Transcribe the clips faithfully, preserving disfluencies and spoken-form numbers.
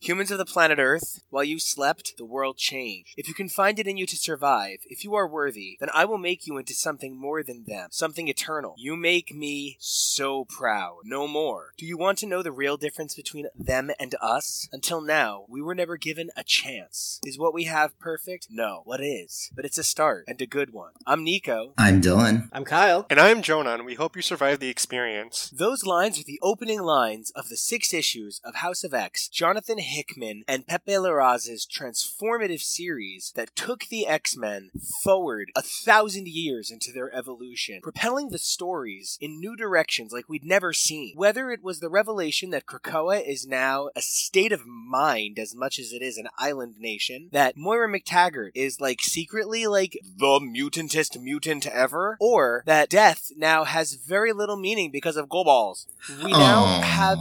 Humans of the planet Earth, while you slept, the world changed. If you can find it in you to survive, if you are worthy, then I will make you into something more than them, something eternal. You make me so proud. No more. Do you want to know the real difference between them and us? Until now, we were never given a chance. Is what we have perfect? No. What is? But it's a start, and a good one. I'm Nico. I'm Dylan. I'm Kyle. And I'm Jonah, and we hope you survive the experience. Those lines are the opening lines of the six issues of House of X, Jonathan Hickman. Hickman and Pepe Larraz's transformative series that took the X-Men forward a thousand years into their evolution, propelling the stories in new directions like we'd never seen. Whether it was the revelation that Krakoa is now a state of mind as much as it is an island nation, that Moira McTaggart is like secretly like the mutantest mutant ever, or that death now has very little meaning because of Goldballs. We now Aww. have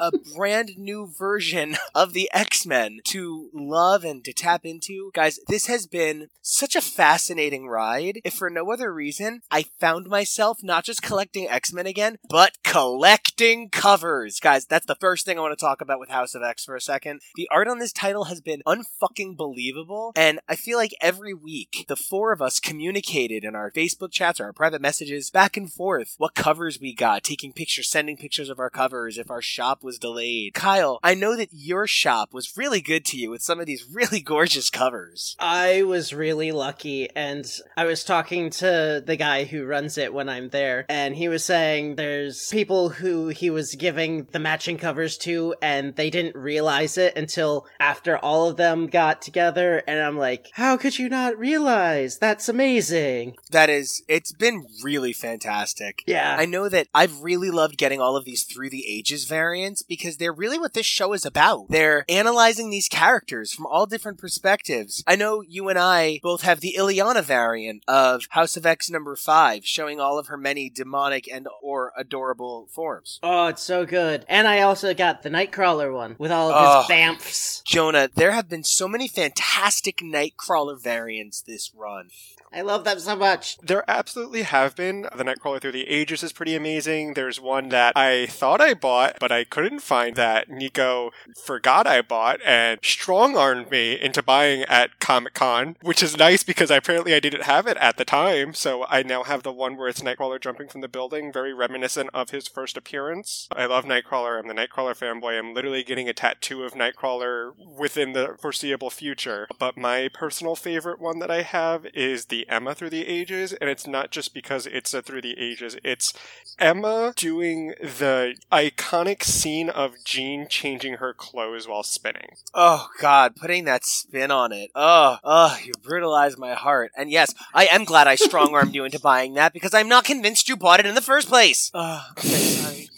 a brand new version of the X-Men to love and to tap into. Guys, this has been such a fascinating ride. If for no other reason, I found myself not just collecting X-Men again, but collecting covers. Guys, that's the first thing I want to talk about with House of X for a second. The art on this title has been unfucking believable, and I feel like every week, the four of us communicated in our Facebook chats or our private messages back and forth what covers we got, taking pictures, sending pictures of our covers, if our shop was delayed. Kyle, I know that your shop was really good to you with some of these really gorgeous covers. I was really lucky, and I was talking to the guy who runs it when I'm there, and he was saying there's people who he was giving the matching covers to, and they didn't realize it until after all of them got together, and I'm like, how could you not realize? That's amazing. That is, it's been really fantastic. Yeah. I know that I've really loved getting all of these through the ages variants, because they're really what this show is about. They're analyzing these characters from all different perspectives. I know you and I both have the Ileana variant of House of X number five, showing all of her many demonic and or adorable forms. Oh, it's so good. And I also got the Nightcrawler one with all of his oh, bamfs. Jonah, there have been so many fantastic Nightcrawler variants this run. I love them so much. There absolutely have been. The Nightcrawler Through the Ages is pretty amazing. There's one that I thought I bought, but I couldn't find that Nico forgot I bought and strong-armed me into buying at Comic-Con, which is nice because I, apparently I didn't have it at the time, so I now have the one where it's Nightcrawler jumping from the building, very reminiscent of his first appearance. I love Nightcrawler. I'm the Nightcrawler fanboy. I'm literally getting a tattoo of Nightcrawler within the foreseeable future. But my personal favorite one that I have is the Emma Through the Ages, and it's not just because it's a Through the Ages. It's Emma doing the iconic scene of Jean changing her clothes while spinning. Oh god, putting that spin on it. Oh, oh, you brutalized my heart. And yes, I am glad I strong-armed you into buying that because I'm not convinced you bought it in the first place. Oh, okay, sorry.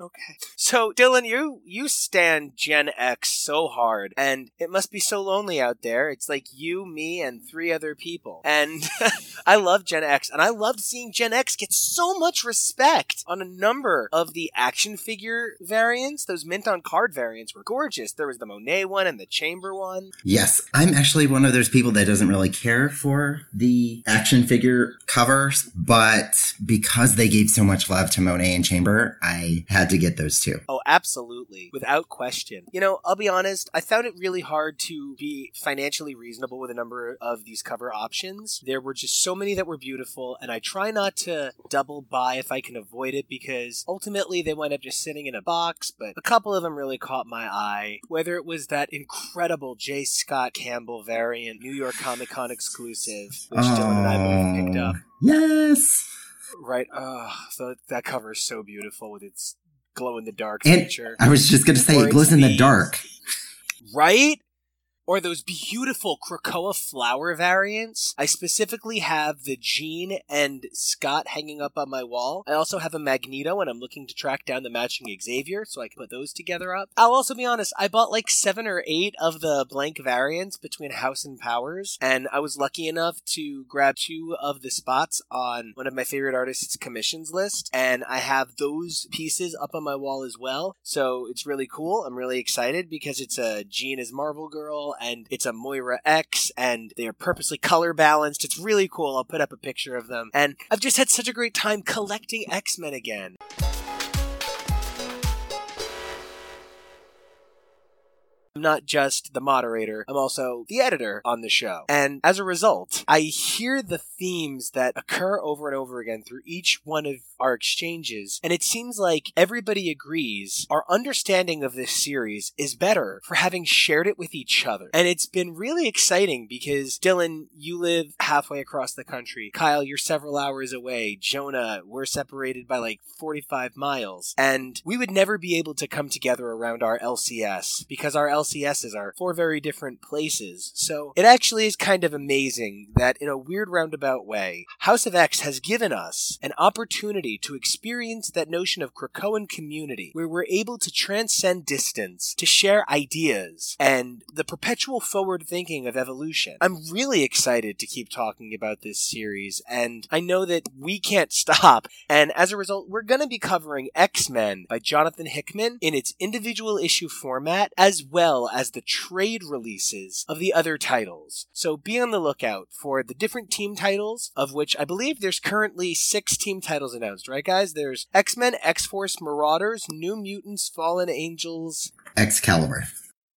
Okay. So, Dylan, you you stan Gen X so hard, and it must be so lonely out there. It's like you, me, and three other people. And I love Gen X, and I loved seeing Gen X get so much respect on a number of the action figure variants. Those mint-on-card variants were gorgeous. There was the Monet one and the Chamber one. Yes, I'm actually one of those people that doesn't really care for the action figure covers, but because they gave so much love to Monet and Chamber, I had to get those two. Oh, absolutely. Without question. You know, I'll be honest, I found it really hard to be financially reasonable with a number of these cover options. There were just so many that were beautiful, and I try not to double buy if I can avoid it, because ultimately they wind up just sitting in a box, but a couple of them really caught my eye. Whether it was that incredible J. Scott Campbell variant, New York Comic-Con exclusive, which Dylan oh, and I both picked up. Yes! Right. Oh, so that cover is so beautiful with its glow-in-the-dark and feature. I was just going to say, it glows in the dark. right? Or those beautiful Krakoa flower variants. I specifically have the Jean and Scott hanging up on my wall. I also have a Magneto, and I'm looking to track down the matching Xavier, so I can put those together up. I'll also be honest, I bought like seven or eight of the blank variants between House and Powers, and I was lucky enough to grab two of the spots on one of my favorite artists' commissions list, and I have those pieces up on my wall as well, so it's really cool. I'm really excited because it's a Jean as Marvel Girl, and it's a Moira X, and they are purposely color balanced. It's really cool. I'll put up a picture of them. And I've just had such a great time collecting X-Men again. I'm not just the moderator, I'm also the editor on the show. And as a result, I hear the themes that occur over and over again through each one of our exchanges, and it seems like everybody agrees our understanding of this series is better for having shared it with each other. And it's been really exciting because, Dylan, you live halfway across the country. Kyle, you're several hours away. Jonah, we're separated by like forty-five miles. And we would never be able to come together around our L C S because our L C S's are four very different places. So it actually is kind of amazing that in a weird roundabout way, House of X has given us an opportunity to experience that notion of Krakoan community, where we're able to transcend distance, to share ideas, and the perpetual forward thinking of evolution. I'm really excited to keep talking about this series, and I know that we can't stop, and as a result, we're going to be covering X-Men by Jonathan Hickman in its individual issue format, as well as the trade releases of the other titles. So be on the lookout for the different team titles, of which I believe there's currently six team titles announced. Right, guys? There's X-Men, X-Force, Marauders, New Mutants, Fallen Angels, Excalibur.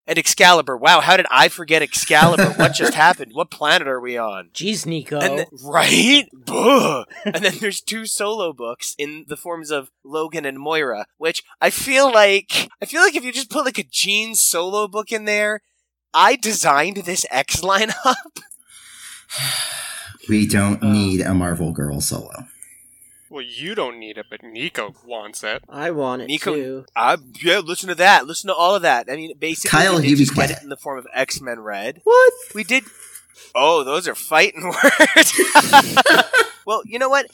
And Excalibur. Wow, how did I forget Excalibur? What just happened? What planet are we on? Jeez, Nico. And then, right? Buh. And then there's two solo books in the forms of Logan and Moira, which I feel like I feel like if you just put like a Jean solo book in there, I designed this X lineup. We don't need a Marvel Girl solo. Well, you don't need it, but Nico wants it. I want it, Nico, too. I, yeah, listen to that. Listen to all of that. I mean, basically, Kyle, they just get it in the form of X-Men Red. What? We did... Oh, those are fighting words. Well, you know what?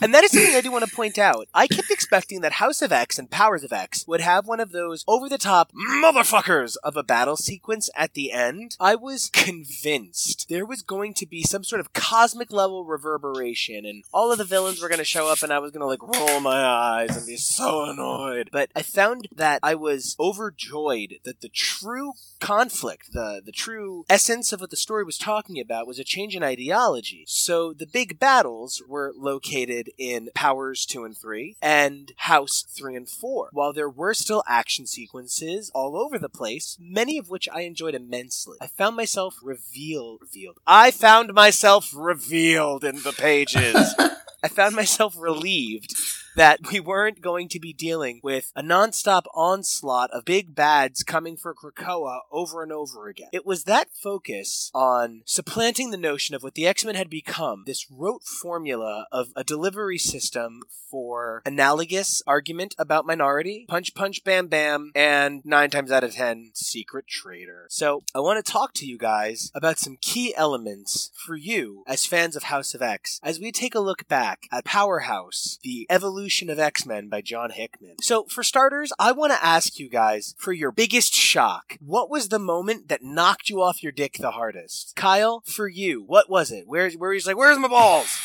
And that is something I do want to point out. I kept expecting that House of X and Powers of X would have one of those over-the-top motherfuckers of a battle sequence at the end. I was convinced there was going to be some sort of cosmic-level reverberation, and all of the villains were going to show up, and I was going to, like, roll my eyes and be so annoyed. But I found that I was overjoyed that the true conflict, the, the true essence of what the story was talking about was a change in ideology. So the big battles were located in Powers two and three and House three and four. While there were still action sequences all over the place, many of which I enjoyed immensely, I found myself revealed. revealed. I found myself revealed in the pages. I found myself relieved that we weren't going to be dealing with a nonstop onslaught of big bads coming for Krakoa over and over again. It was that focus on supplanting the notion of what the X-Men had become, this rote formula of a delivery system for analogous argument about minority, punch, punch, bam, bam, and nine times out of ten, secret traitor. So I want to talk to you guys about some key elements for you as fans of House of X as we take a look back at Powerhouse, the evolution of X-Men by John Hickman. So, for starters, I want to ask you guys for your biggest shock. What was the moment that knocked you off your dick the hardest? Kyle, for you, what was it? Where, where he's like, where's my balls?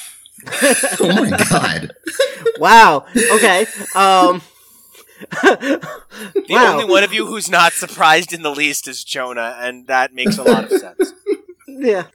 Oh my god. Wow. Okay. Um... the wow. only one of you who's not surprised in the least is Jonah, and that makes a lot of sense. Yeah,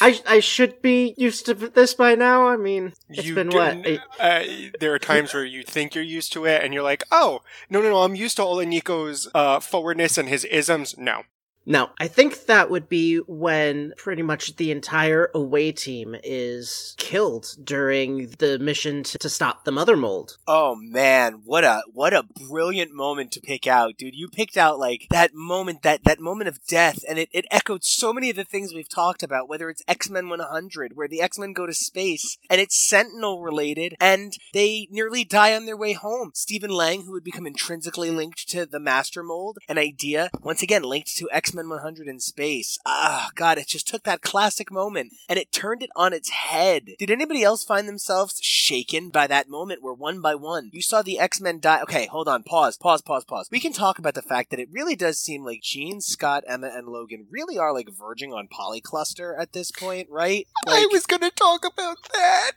I I should be used to this by now. I mean, it's you been what? I... Uh, there are times where you think you're used to it, and you're like, oh, no, no, no, I'm used to all of Nico's uh, forwardness and his isms. No. No, I think that would be when pretty much the entire away team is killed during the mission to, to stop the Mother Mold. Oh man, what a what a brilliant moment to pick out, dude. You picked out like that moment, that, that moment of death, and it, it echoed so many of the things we've talked about, whether it's X-Men one hundred, where the X-Men go to space, and it's Sentinel related, and they nearly die on their way home. Stephen Lang, who would become intrinsically linked to the Master Mold, an idea, once again, linked to X-Men X-Men one hundred in Space. Ah, oh, God, it just took that classic moment and it turned it on its head. Did anybody else find themselves shaken by that moment where one by one you saw the X-Men die? Okay, hold on, pause, pause, pause, pause. We can talk about the fact that it really does seem like Jean, Scott, Emma, and Logan really are like verging on polycluster at this point, right? Like, I was going to talk about that.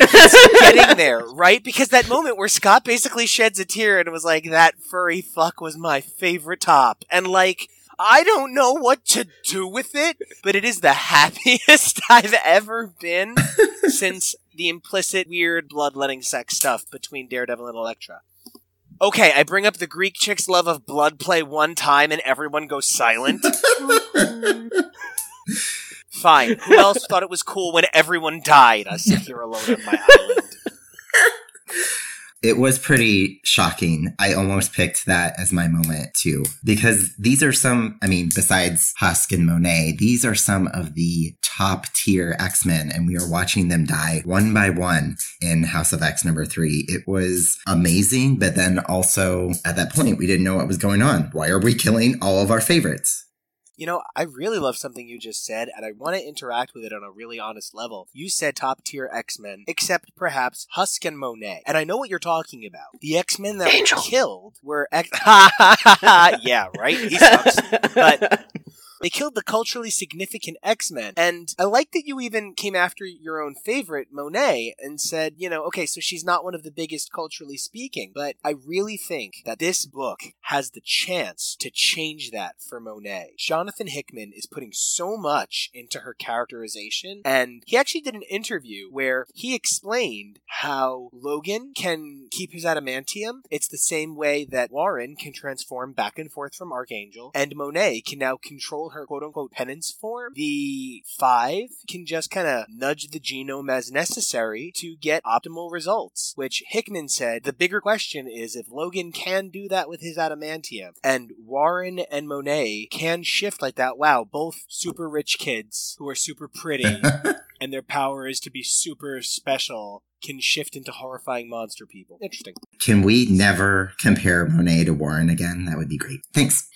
It's getting there, right? Because that moment where Scott basically sheds a tear and was like, that furry fuck was my favorite top. And like, I don't know what to do with it, but it is the happiest I've ever been since the implicit weird bloodletting sex stuff between Daredevil and Elektra. Okay, I bring up the Greek chick's love of blood play one time and everyone goes silent. Fine. Who else thought it was cool when everyone died? I sit here alone on my island. It was pretty shocking. I almost picked that as my moment, too, because these are some, I mean, besides Husk and Monet, these are some of the top tier X-Men, and we are watching them die one by one in House of X number three. It was amazing, but then also at that point, we didn't know what was going on. Why are we killing all of our favorites? You know, I really love something you just said, and I want to interact with it on a really honest level. You said top-tier X-Men, except perhaps Husk and Monet. And I know what you're talking about. The X-Men that Angel. were killed were... Ex- ha ha ha ha! Yeah, right? He sucks. But... they killed the culturally significant X-Men. And I like that you even came after your own favorite, Monet, and said, you know, okay, so she's not one of the biggest culturally speaking, but I really think that this book has the chance to change that for Monet. Jonathan Hickman is putting so much into her characterization, and he actually did an interview where he explained how Logan can keep his adamantium. It's the same way that Warren can transform back and forth from Archangel, and Monet can now control her quote-unquote penance form. The five can just kind of nudge the genome as necessary to get optimal results, which Hickman said the bigger question is if Logan can do that with his adamantium, and Warren and Monet can shift like that. Wow, both super rich kids who are super pretty and their power is to be super special can shift into horrifying monster people. Interesting. Can we never compare Monet to Warren again? That would be great. Thanks.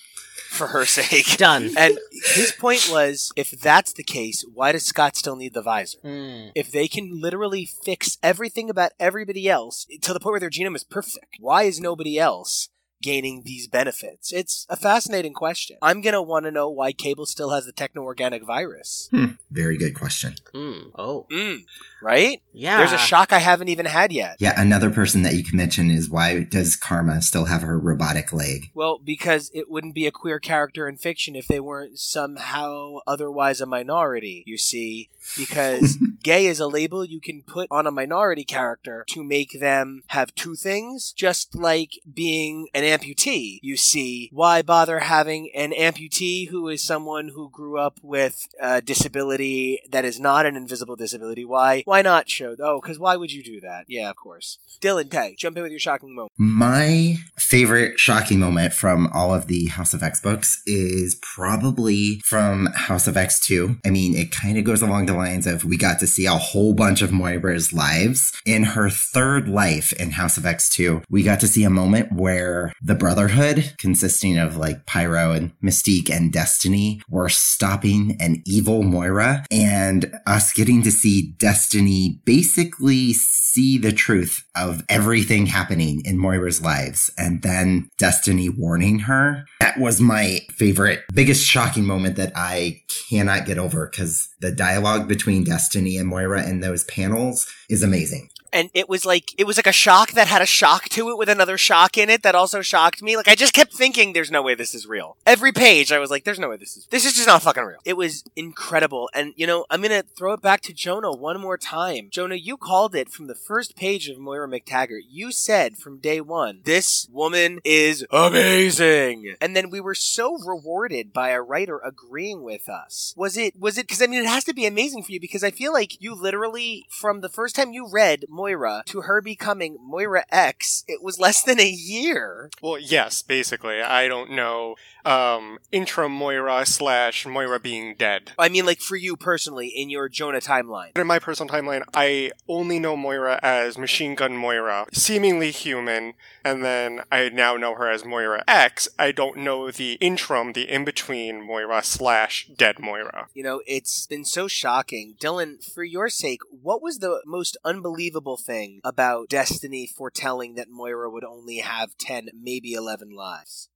For her sake. Done. And his point was, if that's the case, why does Scott still need the visor? Mm. If they can literally fix everything about everybody else to the point where their genome is perfect, why is nobody else gaining these benefits? It's a fascinating question. I'm going to want to know why Cable still has the techno-organic virus. Hmm. Very good question. Mm. Oh. Mm. Right? Yeah. There's a shock I haven't even had yet. Yeah, another person that you can mention is why does Karima still have her robotic leg? Well, because it wouldn't be a queer character in fiction if they weren't somehow otherwise a minority, you see? Because gay is a label you can put on a minority character to make them have two things, just like being an amputee, you see. Why bother having an amputee who is someone who grew up with a disability that is not an invisible disability? Why Why not show? Oh, because why would you do that? Yeah, of course. Dylan, Tay, jump in with your shocking moment. My favorite shocking moment from all of the House of X books is probably from House of X two. I mean, it kind of goes along the lines of we got to see a whole bunch of Moira's lives. In her third life in House of X two, we got to see a moment where the Brotherhood, consisting of like Pyro and Mystique and Destiny, were stopping an evil Moira, and us getting to see Destiny basically see the truth of everything happening in Moira's lives, and then Destiny warning her. That was my favorite, biggest shocking moment that I cannot get over, because the dialogue between Destiny and Moira in those panels is amazing. And it was like it was like a shock that had a shock to it with another shock in it that also shocked me. Like, I just kept thinking, there's no way this is real. Every page, I was like, there's no way this is... This is just not fucking real. It was incredible. And, you know, I'm going to throw it back to Jonah one more time. Jonah, you called it from the first page of Moira McTaggart. You said from day one, this woman is amazing. And then we were so rewarded by a writer agreeing with us. Was it... Was it... Because, I mean, it has to be amazing for you, because I feel like you literally, from the first time you read... Moira Moira to her becoming Moira X, it was less than a year. Well, yes, basically. I don't know. Um, intra Moira slash Moira being dead. I mean, like, for you personally, in your Jonah timeline. In my personal timeline, I only know Moira as Machine Gun Moira, seemingly human, and then I now know her as Moira X. I don't know the interim, the in-between Moira slash dead Moira. You know, it's been so shocking. Dylan, for your sake, what was the most unbelievable thing about Destiny foretelling that Moira would only have ten, maybe eleven lives?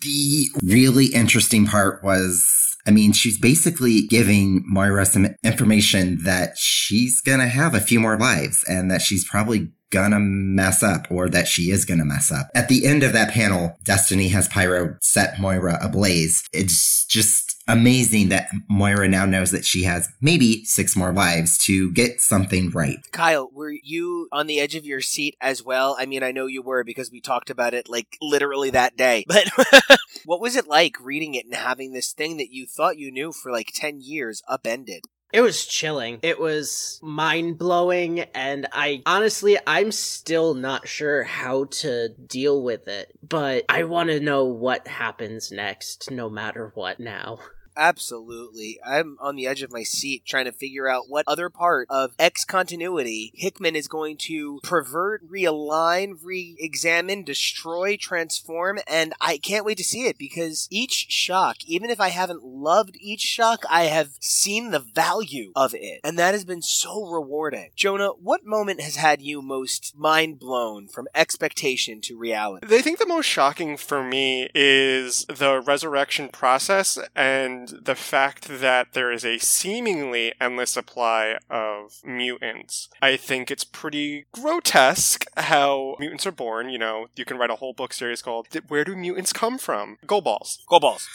The really interesting part was, I mean, she's basically giving Moira some information that she's going to have a few more lives and that she's probably gonna mess up, or that she is gonna mess up. At the end of that panel, Destiny has Pyro set Moira ablaze. It's just amazing that Moira now knows that she has maybe six more lives to get something right. Kyle, were you on the edge of your seat as well? I mean, I know you were because we talked about it like literally that day, but what was it like reading it and having this thing that you thought you knew for like ten years upended? It was chilling. It was mind-blowing, and I honestly, I'm still not sure how to deal with it, but I want to know what happens next, no matter what now. Absolutely. I'm on the edge of my seat trying to figure out what other part of X continuity Hickman is going to pervert, realign, re-examine, destroy, transform, and I can't wait to see it because each shock, even if I haven't loved each shock, I have seen the value of it, and that has been so rewarding. Jonah, what moment has had you most mind-blown from expectation to reality? I think the most shocking for me is the resurrection process and the fact that there is a seemingly endless supply of mutants. I think it's pretty grotesque how mutants are born. You know, you can write a whole book series called Where Do Mutants Come From? Goldballs. Goldballs.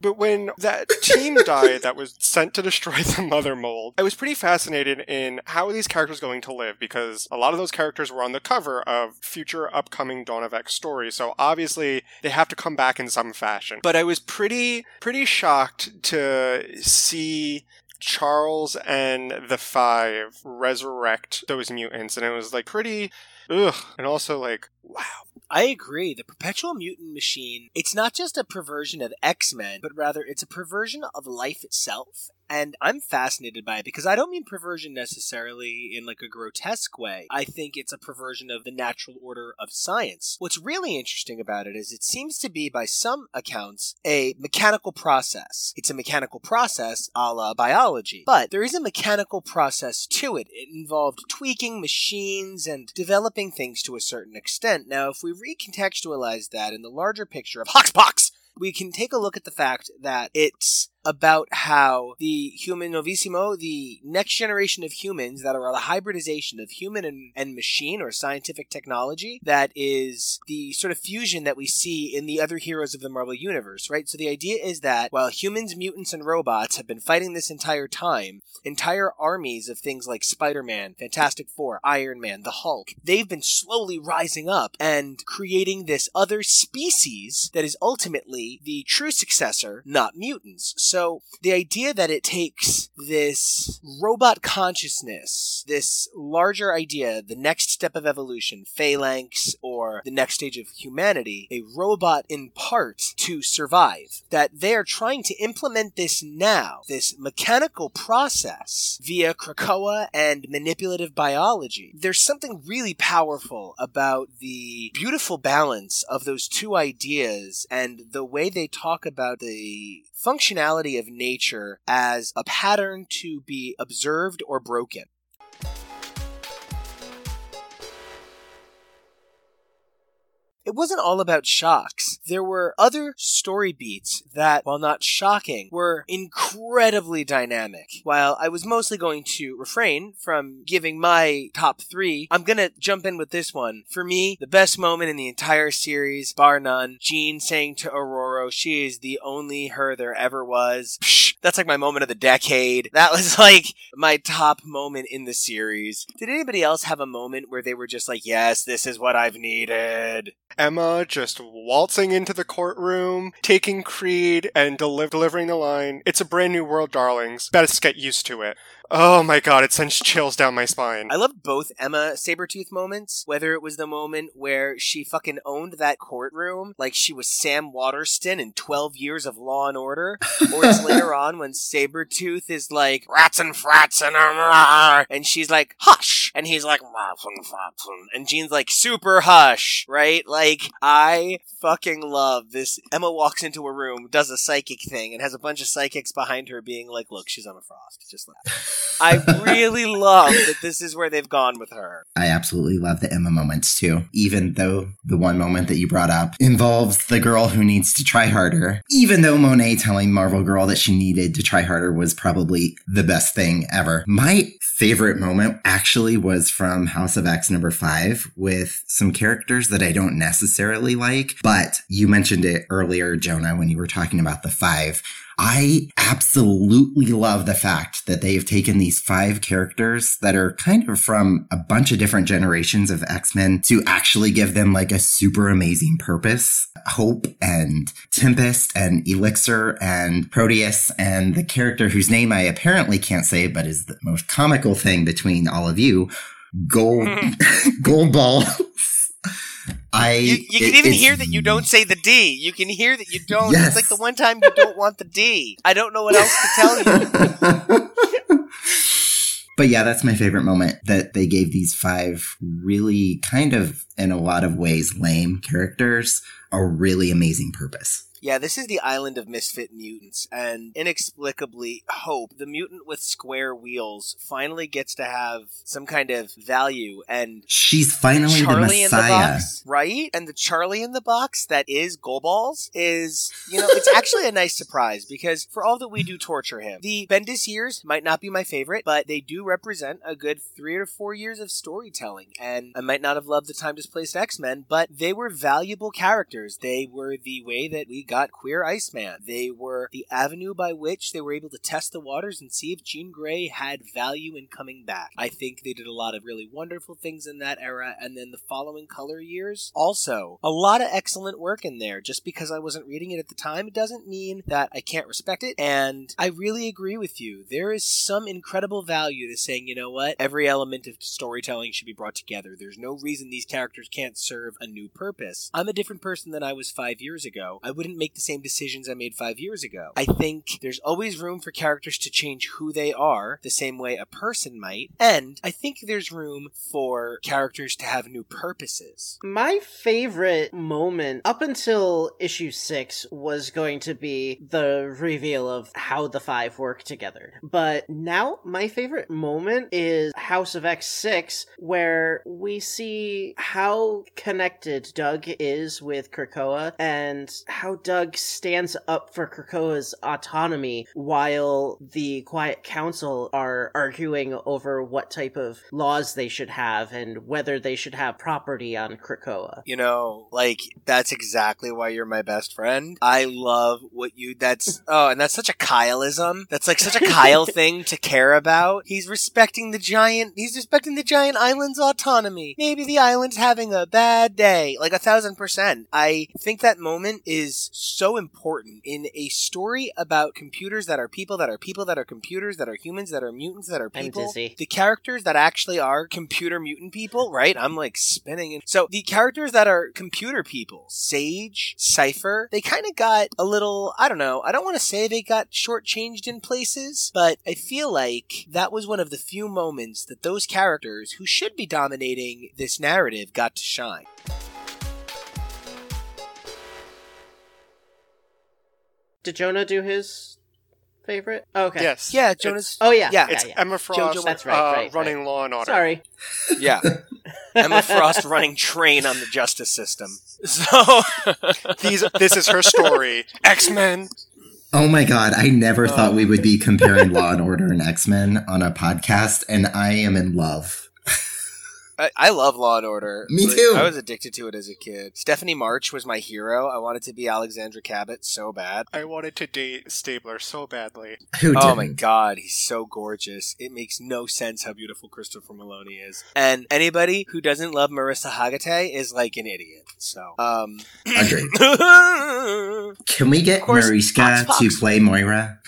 But when that team died that was sent to destroy the Mother Mold, I was pretty fascinated in how are these characters going to live, because a lot of those characters were on the cover of future upcoming Dawn of X stories, so obviously they have to come back in some fashion. But I was pretty pretty shocked to see Charles and the Five resurrect those mutants, and it was like pretty ugh, and also like wow. I agree. The perpetual mutant machine, it's not just a perversion of X-Men, but rather it's a perversion of life itself. And I'm fascinated by it because I don't mean perversion necessarily in like a grotesque way. I think it's a perversion of the natural order of science. What's really interesting about it is it seems to be, by some accounts, a mechanical process. It's a mechanical process a la biology. But there is a mechanical process to it. It involved tweaking machines and developing things to a certain extent. Now, if we recontextualize that in the larger picture of Hoxpox, we can take a look at the fact that it's about how the human novissimo, the next generation of humans that are the hybridization of human and, and machine or scientific technology, that is the sort of fusion that we see in the other heroes of the Marvel Universe, right? So the idea is that while humans, mutants, and robots have been fighting this entire time, entire armies of things like Spider-Man, Fantastic Four, Iron Man, the Hulk, they've been slowly rising up and creating this other species that is ultimately the true successor, not mutants. So So the idea that it takes this robot consciousness, this larger idea, the next step of evolution, phalanx, or the next stage of humanity, a robot in part to survive, that they're trying to implement this now, this mechanical process via Krakoa and manipulative biology. There's something really powerful about the beautiful balance of those two ideas and the way they talk about the functionality of nature as a pattern to be observed or broken. It wasn't all about shocks. There were other story beats that, while not shocking, were incredibly dynamic. While I was mostly going to refrain from giving my top three, I'm going to jump in with this one. For me, the best moment in the entire series, bar none, Jean saying to Aurora, she is the only her there ever was. Psh, that's like my moment of the decade. That was like my top moment in the series. Did anybody else have a moment where they were just like, yes, this is what I've needed? Emma just waltzing into the courtroom, taking Creed and deli- delivering the line, "It's a brand new world, darlings. Best get used to it." Oh my god, it sends chills down my spine. I love both Emma Sabretooth moments, whether it was the moment where she fucking owned that courtroom like she was Sam Waterston in twelve years of Law and Order, or it's later on when Sabretooth is like, rats and frats and uh, and she's like, hush! And he's like, and Jean's like, super hush, right? Like, I fucking love this. Emma walks into a room, does a psychic thing, and has a bunch of psychics behind her being like, look, she's Emma Frost, just like that. I really love that this is where they've gone with her. I absolutely love the Emma moments too, even though the one moment that you brought up involves the girl who needs to try harder. Even though Monet telling Marvel Girl that she needed to try harder was probably the best thing ever. My favorite moment actually was from House of X number five with some characters that I don't necessarily like, but you mentioned it earlier, Jonah, when you were talking about the five. I absolutely love the fact that they've taken these five characters that are kind of from a bunch of different generations of X-Men to actually give them like a super amazing purpose. Hope and Tempest and Elixir and Proteus and the character whose name I apparently can't say but is the most comical thing between all of you, Gold Goldballs. I, you you it, can even hear that you don't say the D. You can hear that you don't. Yes. It's like the one time you don't want the D. I don't know what else to tell you. But yeah, that's my favorite moment, that they gave these five really kind of, in a lot of ways, lame characters a really amazing purpose. Yeah, this is the island of misfit mutants, and inexplicably, Hope, the mutant with square wheels, finally gets to have some kind of value, and she's finally Charlie the Messiah. In the box, right? And the Charlie in the box that is Goldballs is, you know, it's actually a nice surprise, because for all that we do torture him, the Bendis years might not be my favorite, but they do represent a good three or four years of storytelling, and I might not have loved the time-displaced X-Men, but they were valuable characters. They were the way that we got Queer Iceman. They were the avenue by which they were able to test the waters and see if Jean Grey had value in coming back. I think they did a lot of really wonderful things in that era, and then the following color years also. A lot of excellent work in there. Just because I wasn't reading it at the time, it doesn't mean that I can't respect it, and I really agree with you. There is some incredible value to saying, you know what, every element of storytelling should be brought together. There's no reason these characters can't serve a new purpose. I'm a different person than I was five years ago. I wouldn't make the same decisions I made five years ago. I think there's always room for characters to change who they are, the same way a person might, and I think there's room for characters to have new purposes. My favorite moment up until issue six was going to be the reveal of how the five work together, but now my favorite moment is House of X six, where we see how connected Doug is with Krakoa, and how Doug Doug stands up for Krakoa's autonomy while the Quiet Council are arguing over what type of laws they should have and whether they should have property on Krakoa. You know, like, that's exactly why you're my best friend. I love what you, that's, oh, and that's such a Kyleism. That's like such a Kyle thing to care about. He's respecting the giant, he's respecting the giant island's autonomy. Maybe the island's having a bad day. Like, a thousand percent. I think that moment is so important in a story about computers that are people, that are people, that are computers, that are humans, that are mutants, that are people. I'm dizzy. The characters that actually are computer mutant people, right? I'm like spinning. In. So the characters that are computer people, Sage, Cypher, they kind of got a little, I don't know, I don't want to say they got shortchanged in places, but I feel like that was one of the few moments that those characters who should be dominating this narrative got to shine. Did Jonah do his favorite? Oh, okay. Yes. Yeah, Jonah's. It's, oh, yeah. Yeah, it's yeah, yeah. Emma Frost jo- jo- that's right, uh, right, running right. Law and Order. Sorry. Yeah. Emma Frost running train on the justice system. So, these, this is her story. X-Men. Oh my god, I never oh. thought we would be comparing Law and Order and X-Men on a podcast, and I am in love. I, I love Law and Order. Me like, too. I was addicted to it as a kid. Stephanie March was my hero. I wanted to be Alexandra Cabot so bad. I wanted to date Stabler so badly. Who didn't? Oh my god, he's so gorgeous. It makes no sense how beautiful Christopher Maloney is. And anybody who doesn't love Marissa Hargitay is like an idiot. So, um... Agreed. Can we get Mariska to play Moira?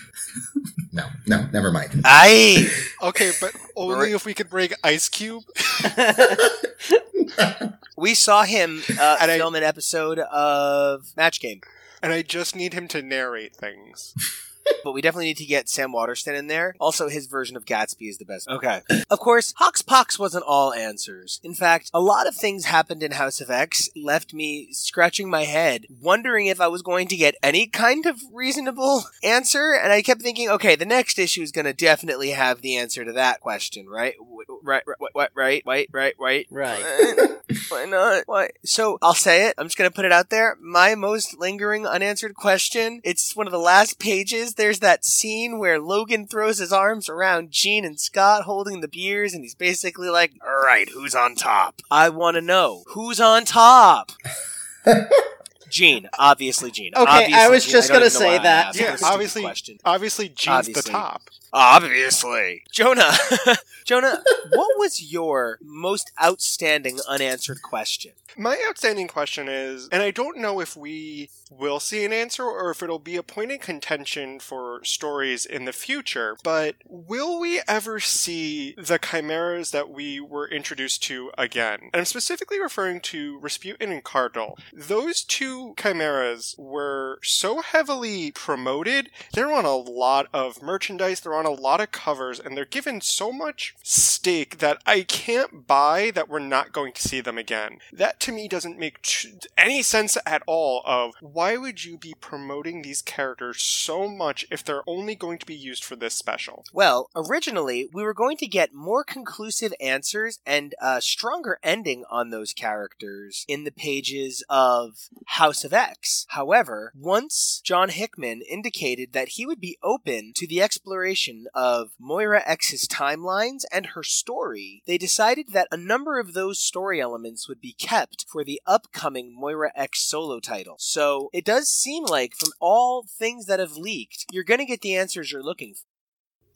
No, no, never mind. I okay, but only if we could bring Ice Cube. We saw him uh, and film I, an episode of Match Game, and I just need him to narrate things. But we definitely need to get Sam Waterston in there. Also, his version of Gatsby is the best. Okay. Of course, Hox Pox wasn't all answers. In fact, a lot of things happened in House of X, left me scratching my head, wondering if I was going to get any kind of reasonable answer. And I kept thinking, okay, the next issue is going to definitely have the answer to that question, right? Right, right, right, right, right, right. Right. Why not? Why? So, I'll say it. I'm just going to put it out there. My most lingering unanswered question, it's one of the last pages. There's that scene where Logan throws his arms around Jean and Scott holding the beers, and he's basically like, all right, who's on top? I want to know. Who's on top? Jean. Obviously Jean. Okay, obviously, I was Jean. just going to say that. Yeah, obviously, obviously Jean's obviously. the top. Obviously. Jonah. Jonah, what was your most outstanding unanswered question? My outstanding question is, and I don't know if we will see an answer or if it'll be a point of contention for stories in the future, but will we ever see the chimeras that we were introduced to again? And I'm specifically referring to Rasputin and Cardinal. Those two chimeras were so heavily promoted. They're on a lot of merchandise. They're on a lot of covers, and they're given so much stake that I can't buy that we're not going to see them again. That to me doesn't make t- any sense at all of why would you be promoting these characters so much if they're only going to be used for this special? Well, originally, we were going to get more conclusive answers and a stronger ending on those characters in the pages of House of X. However, once John Hickman indicated that he would be open to the exploration of Moira X's timelines and her story, they decided that a number of those story elements would be kept for the upcoming Moira X solo title. So it does seem like from all things that have leaked, you're going to get the answers you're looking for.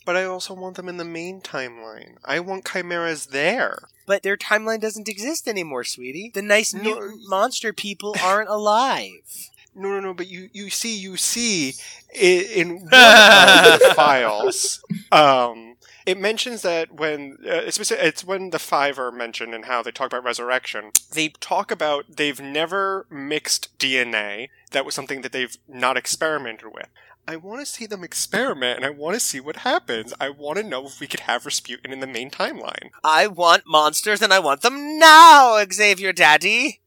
But I also want them in the main timeline. I want chimeras there. But their timeline doesn't exist anymore, sweetie. The nice no. mutant monster people aren't alive. No, no, no, but you, you see, you see, in, in one of the files, um, it mentions that when, uh, it's, it's when the Five are mentioned and how they talk about resurrection, they talk about they've never mixed D N A. That was something that they've not experimented with. I want to see them experiment, and I want to see what happens. I want to know if we could have Rasputin in the main timeline. I want monsters, and I want them now, Xavier Daddy!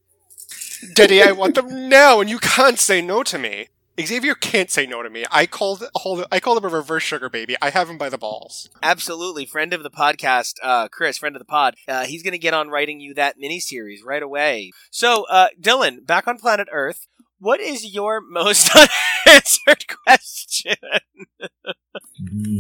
Daddy, I want them now, and you can't say no to me. Xavier can't say no to me. I called, I called him a reverse sugar baby. I have him by the balls. Absolutely. Friend of the podcast, uh, Chris, friend of the pod, uh, he's going to get on writing you that miniseries right away. So, uh, Dylan, back on planet Earth, what is your most unanswered question?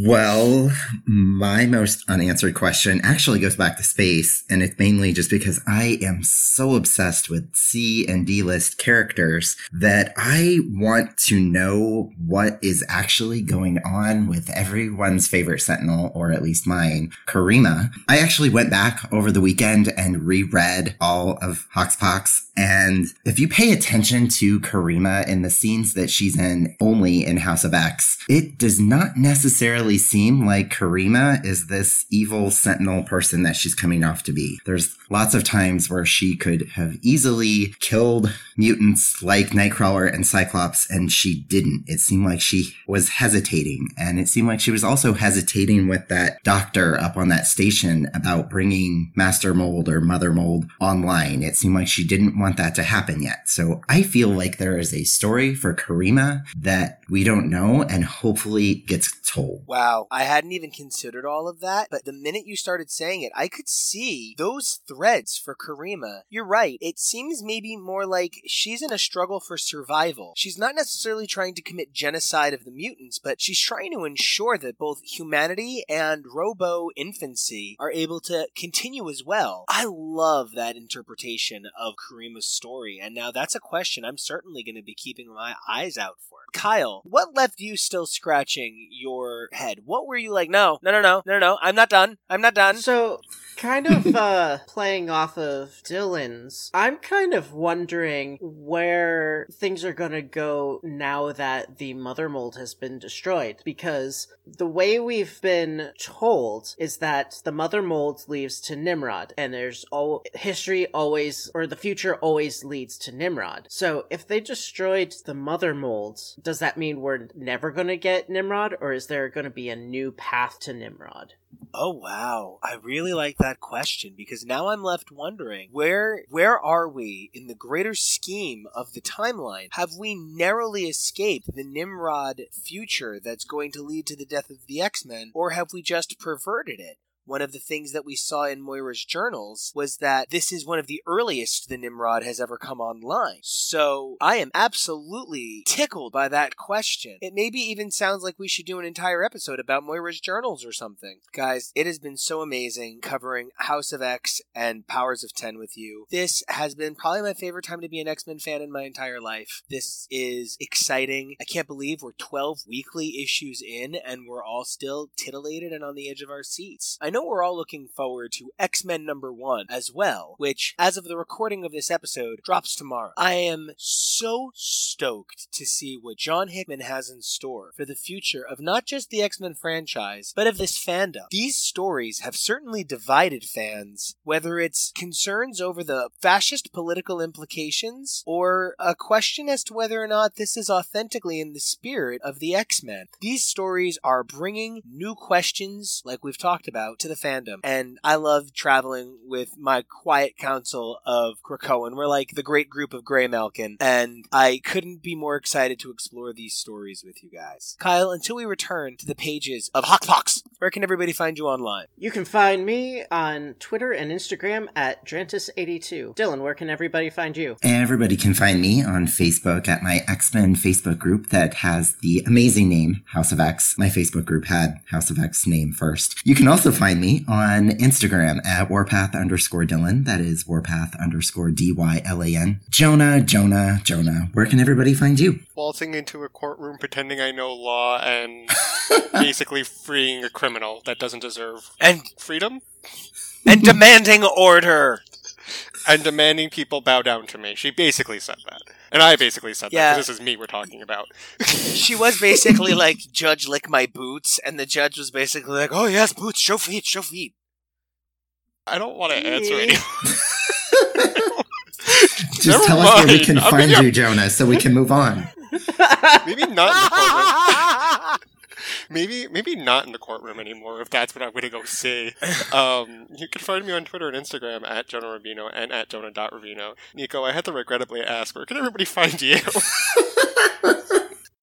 Well, my most unanswered question actually goes back to space, and it's mainly just because I am so obsessed with C and D list characters that I want to know what is actually going on with everyone's favorite Sentinel, or at least mine, Karima. I actually went back over the weekend and reread all of Hox Pox, and if you pay attention to Karima and the scenes that she's in only in House of X, it does not necessarily seem like Karima is this evil sentinel person that she's coming off to be. There's lots of times where she could have easily killed mutants like Nightcrawler and Cyclops, and she didn't. It seemed like she was hesitating, and it seemed like she was also hesitating with that doctor up on that station about bringing Master Mold or Mother Mold online. It seemed like she didn't want that to happen yet. So I feel like there is a story for Karima that we don't know and hopefully gets told. Wow. I hadn't even considered all of that, but the minute you started saying it, I could see those threads for Karima. You're right. It seems maybe more like she's in a struggle for survival. She's not necessarily trying to commit genocide of the mutants, but she's trying to ensure that both humanity and robo-infancy are able to continue as well. I love that interpretation of Karima's story, and now that's a question I'm certainly going to be keeping my eyes out for. Kyle, what left you still scratching your head? What were you like, no, no, no, no, no, no, I'm not done. I'm not done. So kind of uh, playing off of Dylan's, I'm kind of wondering where things are going to go now that the Mother Mold has been destroyed, because the way we've been told is that the Mother Mold leaves to Nimrod, and there's all history always, or the future always leads to Nimrod. So if they destroyed the Mother Mold, does that mean we're never going to get Nimrod, or is there going to be a new path to Nimrod? Oh, wow. I really like that question, because now I'm left wondering, where where are we in the greater scheme of the timeline? Have we narrowly escaped the Nimrod future that's going to lead to the death of the X-Men, or have we just perverted it? One of the things that we saw in Moira's journals was that this is one of the earliest the Nimrod has ever come online. So I am absolutely tickled by that question. It maybe even sounds like we should do an entire episode about Moira's journals or something. Guys, it has been so amazing covering House of X and Powers of ten with you. This has been probably my favorite time to be an X-Men fan in my entire life. This is exciting. I can't believe we're twelve weekly issues in and we're all still titillated and on the edge of our seats. I I know we're all looking forward to X-Men number one as well, which, as of the recording of this episode, drops tomorrow. I am so stoked to see what John Hickman has in store for the future of not just the X-Men franchise, but of this fandom. These stories have certainly divided fans, whether it's concerns over the fascist political implications, or a question as to whether or not this is authentically in the spirit of the X-Men. These stories are bringing new questions, like we've talked about, to the fandom, and I love traveling with my quiet council of Krakoa, and we're like the great group of Grey Malkin, and I couldn't be more excited to explore these stories with you guys. Kyle, until we return to the pages of Hockpox, where can everybody find you online? You can find me on Twitter and Instagram at Drantis eighty-two. Dylan, where can everybody find you? Everybody can find me on Facebook at my X-Men Facebook group that has the amazing name House of X. My Facebook group had House of X name first. You can also find me on Instagram at warpath underscore Dylan. That is warpath underscore D Y L A N. Jonah, Jonah, Jonah, where can everybody find you? Waltzing into a courtroom pretending I know law and basically freeing a criminal that doesn't deserve and freedom. And demanding order. And demanding people bow down to me. She basically said that. And I basically said yeah. that, because this is me we're talking about. She was basically like, Judge, lick my boots. And the judge was basically like, oh, yes, boots, show feet, show feet. I don't want to answer anyone. Just Never tell mind. us where we can I find mean, you, yeah. Jonah, so we can move on. Maybe not in the courtroom. Maybe maybe not in the courtroom anymore, if that's what I'm going to go see. Um, you can find me on Twitter and Instagram at Jonah Rubino and at Jonah dot Rubino. Nico, I had to regrettably ask, where can everybody find you?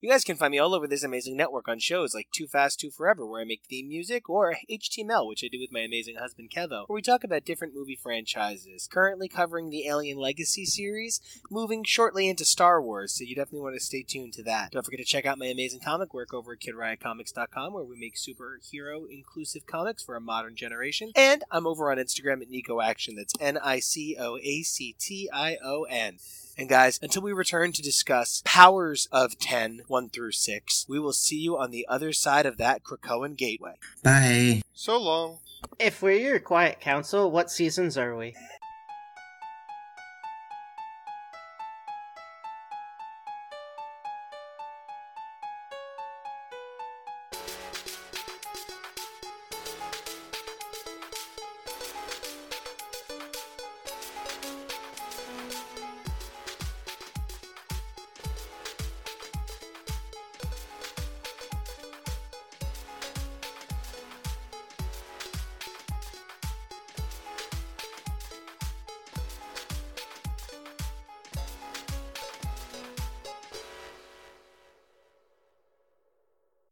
You guys can find me all over this amazing network on shows like Too Fast, Too Forever, where I make theme music, or H T M L, which I do with my amazing husband, Kevo, where we talk about different movie franchises, currently covering the Alien Legacy series, moving shortly into Star Wars, so you definitely want to stay tuned to that. Don't forget to check out my amazing comic work over at Kid Riot Comics dot com, where we make superhero-inclusive comics for a modern generation, and I'm over on Instagram at NicoAction, that's N I C O A C T I O N. And guys, until we return to discuss Powers of ten, one through six, we will see you on the other side of that Krakoan gateway. Bye. So long. If we're your quiet council, what seasons are we?